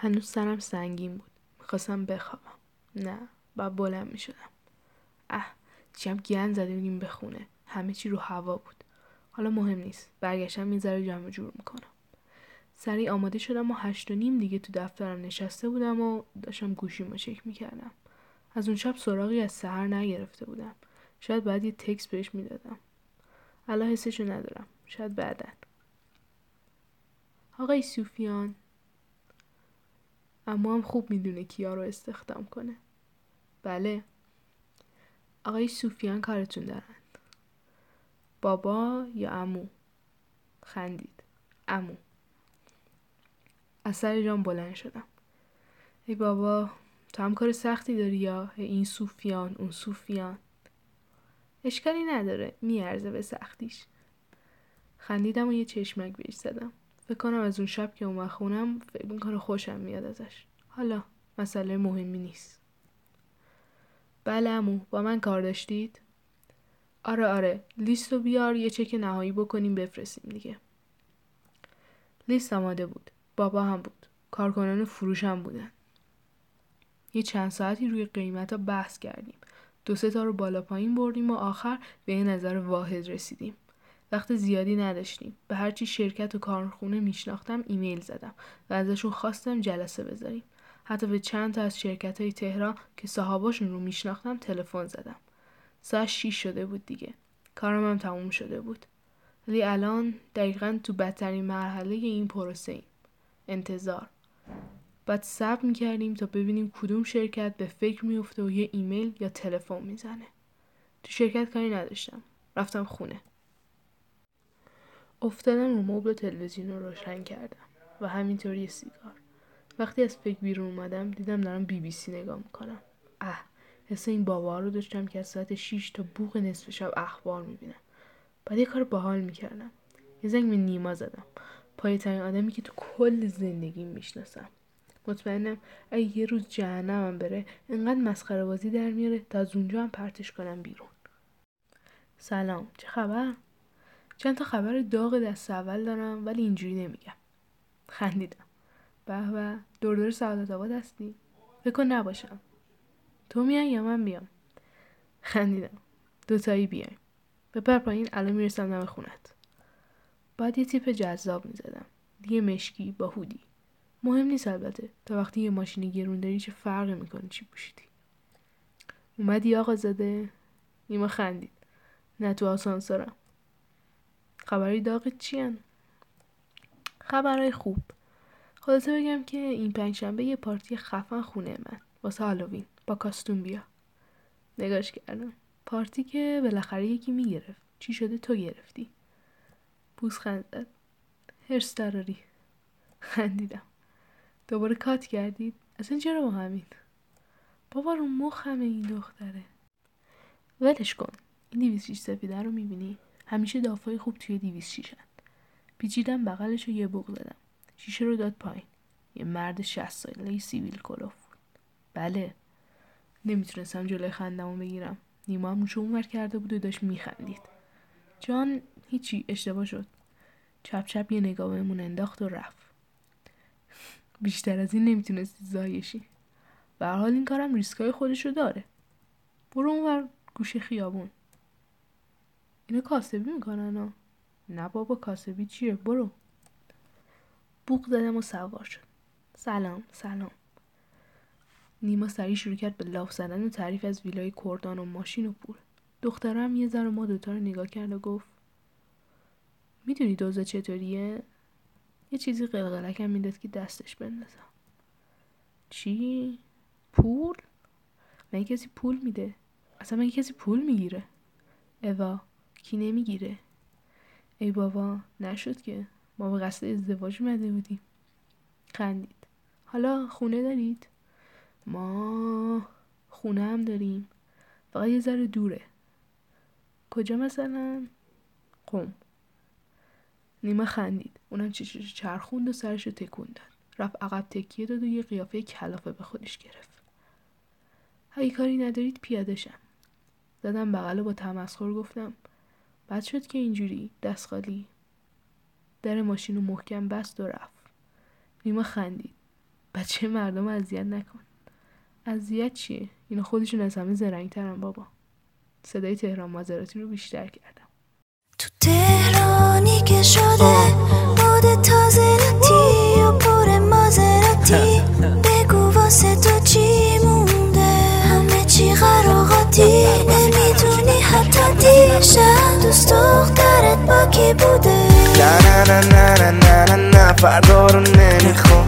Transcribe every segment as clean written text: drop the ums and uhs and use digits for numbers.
هنوز سرم سنگین بود. میخواستم بخوابم. نه، بعد بلند میشدم. چیم گند زده بودیم به خونه. همه چی رو هوا بود. حالا مهم نیست. برگشتم یه ذره جمع جور میکنم. سریع آماده شدم و 8:30 دیگه تو دفترم نشسته بودم و داشتم گوشیمو چک میکردم. از اون شب سراغی از سحر نگرفته بودم. شاید بعد یه تکست بهش میدادم. الان حسشو ندارم. شاید بعداً. آقای سوفیان. اما هم خوب میدونه کیا رو استخدام کنه. بله. آقای سوفیان کارتون دارن. بابا یا عمو؟ خندید. عمو. از سر جام بلند شدم. ای بابا، تو هم کار سختی داری یا؟ این سوفیان، اون سوفیان. اشکالی نداره، میارزه به سختیش. خندیدم و یه چشمک بهش زدم. فکر کنم از اون شب که اومد خونم فکر کار خوشم میاد ازش. حالا مسئله مهمی نیست. بله عمو، با من کار داشتید؟ آره، لیستو بیار یه چک نهایی بکنیم بفرستیم دیگه. لیست آماده بود. بابا هم بود. کارکنان فروش هم بودن. یه چند ساعتی روی قیمتا بحث کردیم. 2-3 تا رو بالا پایین بردیم و آخر به یه نظر واحد رسیدیم. وقت زیادی نداشتیم. به هر چی شرکت و کارخونه میشناختم ایمیل زدم و ازشون خواستم جلسه بذاریم. حتی به چند تا از شرکت‌های تهران که صاحباشون رو میشناختم تلفن زدم. ساعت 6 شده بود دیگه. کارم هم تموم شده بود. ولی الان دقیقاً تو بدترین مرحله این پروسه انتظار. بعد صبر می‌کردیم تا ببینیم کدوم شرکت به فکر میفته و یه ایمیل یا تلفن میزنه. تو شرکت کاری نداشتم. رفتم خونه. افتادم رو مبل و تلویزیون رو روشن کردم و همینطوری سیگار. وقتی از فکر بیرون اومدم دیدم دارم BBC نگاه میکنم. حس این بابا رو داشتم که از ساعت 6 تا بوق نصف شب اخبار میبینم. بعد یه کار باحال میکردم. یه زنگ به نیما زدم. پای ترین آدمی که تو کل زندگیم میشناسم. مطمئنم اگه یه روز جهنمم بره انقدر مسخره بازی در میاره تا از اونجا هم پرتش کنم بیرون. سلام، چه خبر؟ چند تا خبر داغ دست اول دارم ولی اینجوری نمیگم. خندیدم. به به، دور سعادت آباد هستی؟ بکن نباشم. تو میای یا من بیام؟ خندیدم. دوتایی بیایم. بپر پایین، الان میرسم دم خونت. بعد یه تیپ جذاب میزدم. دیگه مشکی با هودی. مهم نیست البته، تا وقتی یه ماشین گرون داری چه فرقی میکنه چی پوشیدی. اومدی آقا زاده؟ نیما خندید. نه تو آسانسورم. خبری داغت چی هن؟ خبرهای خوب. خلاصه بگم که این 5 شنبه یه پارتی خفن خونه من واسه هالووین با کاستوم بیا. نگاش کردم. پارتی که بالاخره یکی میگرفت. چی شده تو گرفتی؟ بوس خندید. هرس دراری. خندیدم. دوباره کات کردید؟ اصلا چرا با همین؟ بابا رو مخمه این دختره. ولش کن. این 206 سفیده رو میبینی؟ همیشه دافای خوب توی 206 هست. پیچیدم بغلش رو یه بوق دادم. شیشه رو داد پایین. یه مرد 60 ساله سیویل کلوف بود. بله. نمیتونستم جلوی خندمو بگیرم. نیما هم روشو اونور کرده بود و داشت میخندید. جان هیچی، اشتباه شد. چپ چپ یه نگاه بهمون انداخت و رفت. بیشتر از این نمیتونستی زایشی. به هر حال این کارم ریسکای خودشو داره. برو اونور گوشه خیابون. اینا کاسبی میکنن ها. نه بابا کاسبی چیه، برو. بوق زدم و سوار شد. سلام. نیما سریع شروع کرد به لاف زدن و تعریف از ویلای کردان و ماشین و پول. دخترم یه ذره ما دوتا رو نگاه کرد و گفت میدونی دوزه چطوریه؟ یه چیزی قلقلکم میداد که دستش بندازم. چی؟ پول؟ مگه کسی پول میده؟ اصلا مگه کسی پول میگیره؟ اوا، کی نمیگیره؟ ای بابا، نشد که. ما به قصد ازدواج اومده بودیم. خندید. حالا خونه دارید؟ ما خونه هم داریم. فقط یه ذره دوره. کجا مثلا؟ قم. نیما خندید. اونم چشش چرخوند و سرش رو تکون داد. رفت عقب تکیه داد و یه قیافه کلافه به خودش گرفت. هایی کاری ندارید پیاده شم. زدم بغل و با تمسخر گفتم بد شد که اینجوری دست خالی. در ماشین رو محکم بست و رفت. نیما خندید. بچه مردم اذیت نکن. اذیت چیه؟ اینا خودشون از همه زرنگ‌ترن بابا. صدای تهران مازراتی رو بیشتر کردم. تو تهرانی که شده باد تازراتی و پر مازراتی، بگو واسه تو چی مونده؟ همه چی قراغاتی، نمیدونی حتی دیشب دوست دخترت با کی بوده. نه نه نه نه نه نه فردا رو نمیخوام،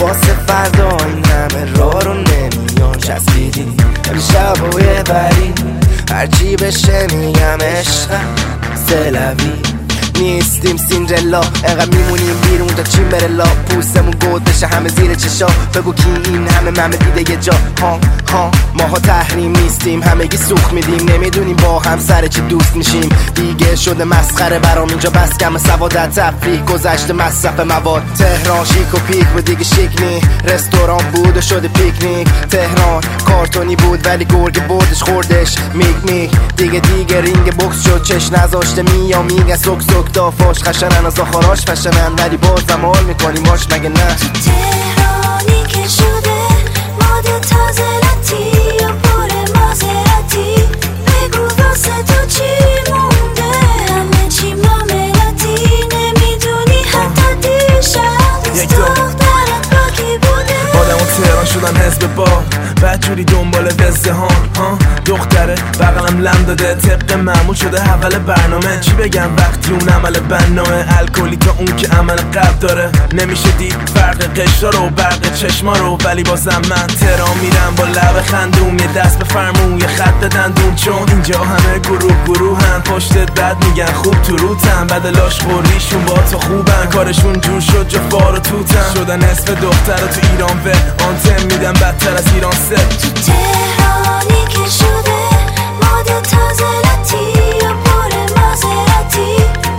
واسه فردا این همه را رو نمیان چسبیدی. امشب و یه بری هرچی بشه میگم عشقم سلوی، نیستیم سیندرلا، انقدر میمونیم بیرون تا چین بره لا، پوستمون گود بشه همه زیر چشا، بگو کی این همه ممه دیده یه جا. ها ها ماها تحریم نیستیم، همگی سوخ میدیم، نمیدونیم با هم سر چی دوست میشیم. دیگه شده مسخره برام اینجا، بس کم سوادت تفریح گذشته مصرف مواد. تهران شیک و پیک بود دیگه، شیک نی رستوران بود و شده پیکنیک. تهران کارتونی بود ولی گرگ بردش خوردش، میگ میگ دیگه رینگ بوکس شد، چش نذاشته میا میگه سوک سوک دافاش خشنن از آخاراش فشنن، ولی باز زمال میکنیم باش مگه نه. تو تهرانی که شده ماده تازراتی و پر مازراتی، بگو واسه تو چی مونده؟ همه چی معاملاتی، نمیدونی حتی دیشب دوست دخترت با کی بوده. آدم و تهران شدن حزب با بچوری دنبال دزده ها، دختره بغلم لم داده طبق معمول شده حول برنامه. چی بگم وقتی اون عمل بنامه الکلی تا اون که عمل قبل داره، نمیشه دید فرق قشرا رو برق چشما رو. ولی بازم من تهران میرم با لب خندون، یه دست به فرمون یه خط دندون، چون اینجا همه گروه هم پشتت بد میگن خوب تو روتن، بعد لاش خوریشون با تو خوبن، کارشون جور شد جفا رو توتن، شدن نصف دختر تو ایران و آنتم میدم بدتر از ایران. تو تهرانی که شده ماده تازراتی و پر مازراتی،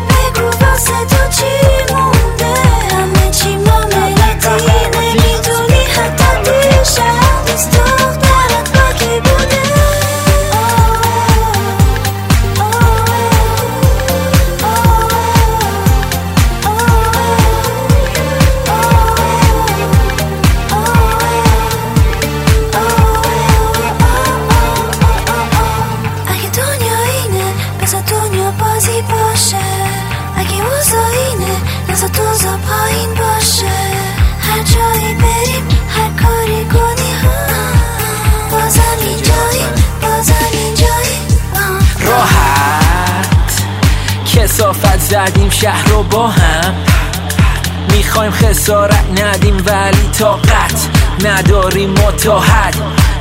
بگو واسه تو چی مونده؟ همه چی معاملاتی، نمیدونی حتی دیشب دوست دخترت با کی بوده. کسافت زدیم شهر رو با هم، میخوایم خسارت ندیم ولی طاقت نداریم، ما تا حد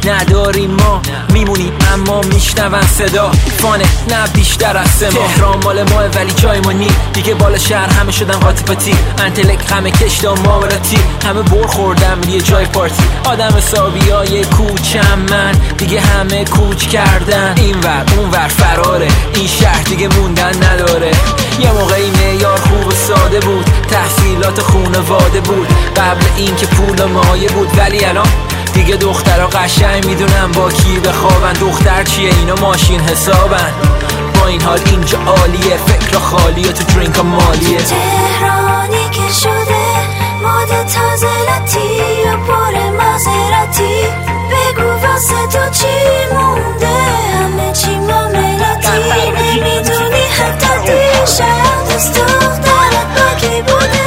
نداریم، ما میمونیم اما میشنون صدا فانه نه بیشتر از سما. تهران مال ماه ولی جای ما نی، دیگه بالا شهر همه شدن قاطباتی، انتلک همه کشتا معاملاتی، همه بر خوردن میری جای پارتی، آدم حسابی های کوچم من دیگه همه کوچ کردن این ور اون ور، فراره این شهر دیگه موندن نداره. یه موقعی معیار خوب و ساده بود، تحصیلات خونواده بود، قبل این که پول مایه بود، ولی الان دیگه دخترها قشنگ میدونن با کی بخوابن. دختر چیه اینا ماشین حسابن، با این حال اینجا عالیه، فکر خالیه تو درینک مالیه. تهرانی که شده ماده تازراتی و پر مازراتی، بگو واسه تو چی مونده؟ همه چی معاملاتی، نمیدونی حتی دیشب دوست دخترت با کی بوده.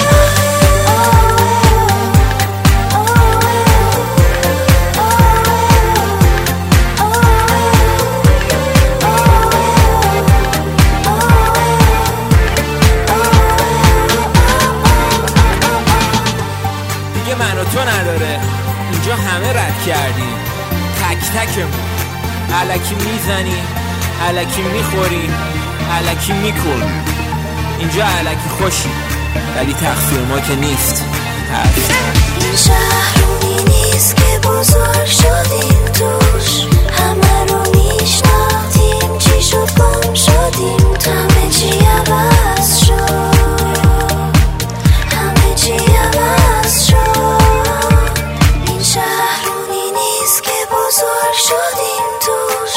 همه رد کردیم تک تکمون، الکی میزنیم، الکی میخوریم، الکی میکنیم، اینجا الکی خوشیم ولی تقصیر ما که نیست. این شهر اونی نیست که بزرگ شدیم توش، همه رو میشناختیم چی شد گم شدیم، همه چی عوض شد، همه چی عوض شد. شهرونی نیست که بزرگ شدیم توش،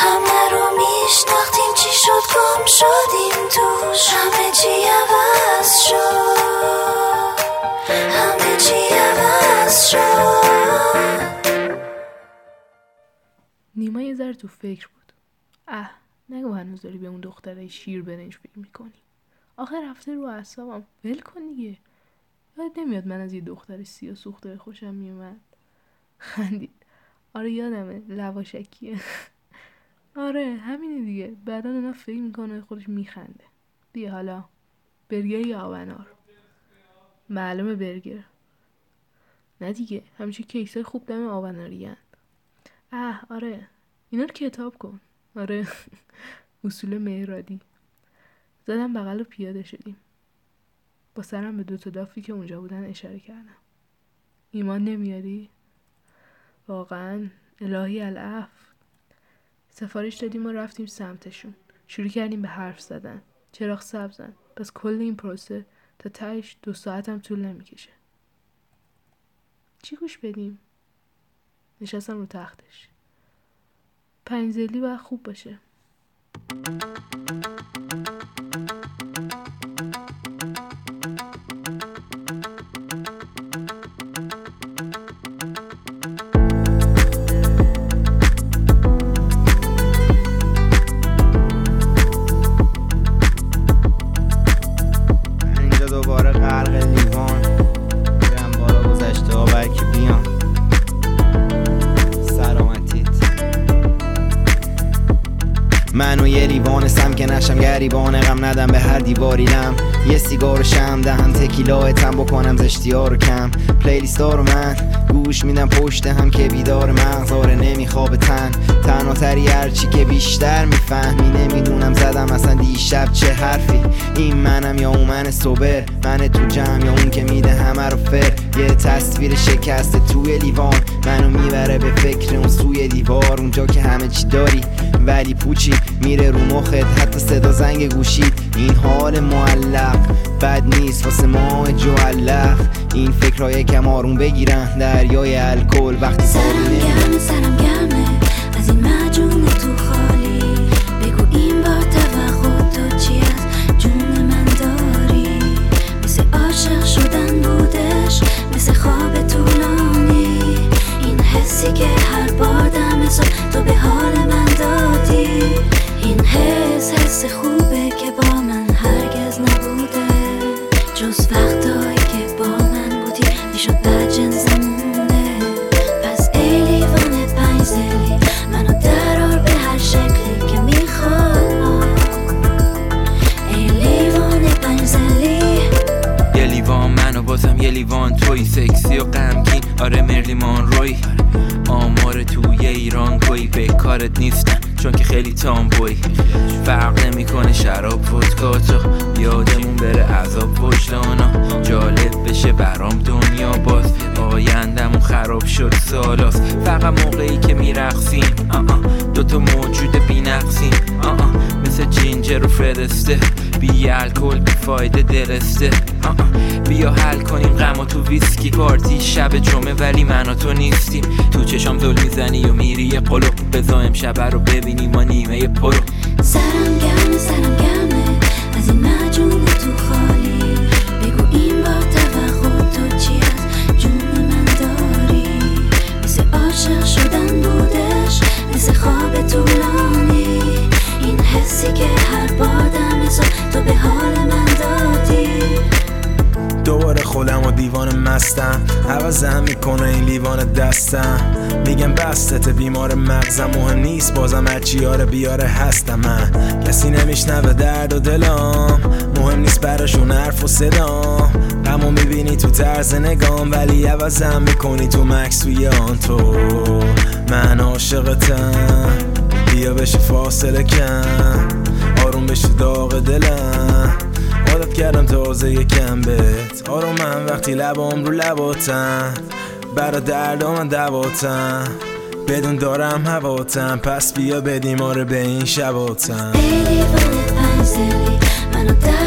همه رو میشناختیم چی شد گم شدیم توش، همه چی عوض شد، همه چی عوض شد. نیما یه ذره تو فکر بود. نگو هنوز داری به اون دختره شیر برنج فکر میکنی. آخه رفته رو اعصابم، ول کن دیگه. یاد نمیاد من از یه دختر سیاه سوخته خوشم میومد. خندید. آره یادمه، لواشکیه. آره همینه دیگه. بعدا اونا فکر میکنه خودش میخنده دیگه. حالا برگر یا آبنار؟ معلومه برگر. نه دیگه، همیشه کیسای خوب دم آبناری هن. آره اینا رو کتاب کن. آره اصول مهرادی. زدم بغل و پیاده شدیم. با سرم به دوتا دافی که اونجا بودن اشاره کردم. ایمان نمیاری؟ واقعا الهی العف. سفارش دادیم و رفتیم سمتشون. شروع کردیم به حرف زدن. چراغ سبزن. پس کل این پروسه تا تهش 2 ساعتم طول نمیکشه. چی گوش بدیم؟ نشستم رو تختش. پنزلی باید خوب باشه. اینجا دوباره غرق لیوان برم بالا گذشته ها برکی بیان. من و یه ریوانستم که نشم گریبان. غم ندم به هر دیواریدم. یه سیگار شم دهم تکیلا تم بکنم زشتی ها رو کم. پلیلیست ها رو من گوش میدم پشت هم که بیدار مغزاره نمیخوابه تن. تنها تری هرچی که بیشتر میفهمی. نمیدونم زدم اصلا دیشب چه حرفی. این منم یا اون من سوبر. من تو جمع یا اون که میده همه رو فر. یه تصویر شکسته توی لیوان منو میبره به فکر اون سوی دیوار. اونجا که همه چی داری ولی پوچی میره رو مخت. حتی صدا زنگ گوشید. این حال معلق بد نیست واسه ما جوالق. این فکرهای یکم آروم بگیرن. دریای الکل وقتی سرم سرمگمه از این مجون تو خالی. بگو این بار توقع تو چی از جون من داری. مثل عاشق شدن بودش مثل خواب طولانی. این حسی که هر بار دم صبح تو به حال من دادی. این حس خوبه که با من هرگز نبوده. جز وقتایی که با من بودی میشد بجن زمونه. پس ای لیوان 5 زلی منو درار به هر شکلی که میخوام. ای لیوان 5 زلی یه لیوان منو بازم یه لیوان توی. سکسی و غمگین آره مرلیمان روی. آمار توی ایران کوی به کارت نیستن چون که خیلی تامبوی. فرق نمی کنه شراب ودکاتو. یادمون بره عذاب وجدانا. جالب بشه برام دنیا باز. آیندمون خراب شد سالاست. فقط موقعی که میرقصیم دوتا موجود بی نقصیم. مثل جینجر و فرسته. بی الکل بی فایده درسته. بیا حل کنیم غم تو ویسکی. پارتی شب جمعه ولی من و تو نیستیم. تو چشام دل میزنی و میری یه قلو. بذار امشب رو ببینیم ما نیمه یه پرو. سرم گرمه از این مجون تو خالی. بگو این بار توقع تو چی از جون من داری. مثل عاشق شدن بودش مثل خواب طولانی. این حسی که هر بار دم صبح تو به حال من دادی. دوباره خودم و دیوان مستم. عوض هم میکنه این لیوان دستم. میگم بستت بیمار مغزم. مهم نیست بازم اچیاره بیاره هستم. من کسی نمیشنوه درد و دلام. مهم نیست براشون حرف و صدام. غمو میبینی تو طرز نگام. ولی عوض هم میکنی تو مکسویان تو. من عاشقتم. بیا بشه فاصله کم. آروم بشه داغ دلم. عادت کردم تازه یکم بهت. آرو من وقتی لبام رو لباتم. برا دردا من دواتم. بدون دارم هواتم. پس بیا بدیم آره به این شباتم. ای لیوان 5 زلی منو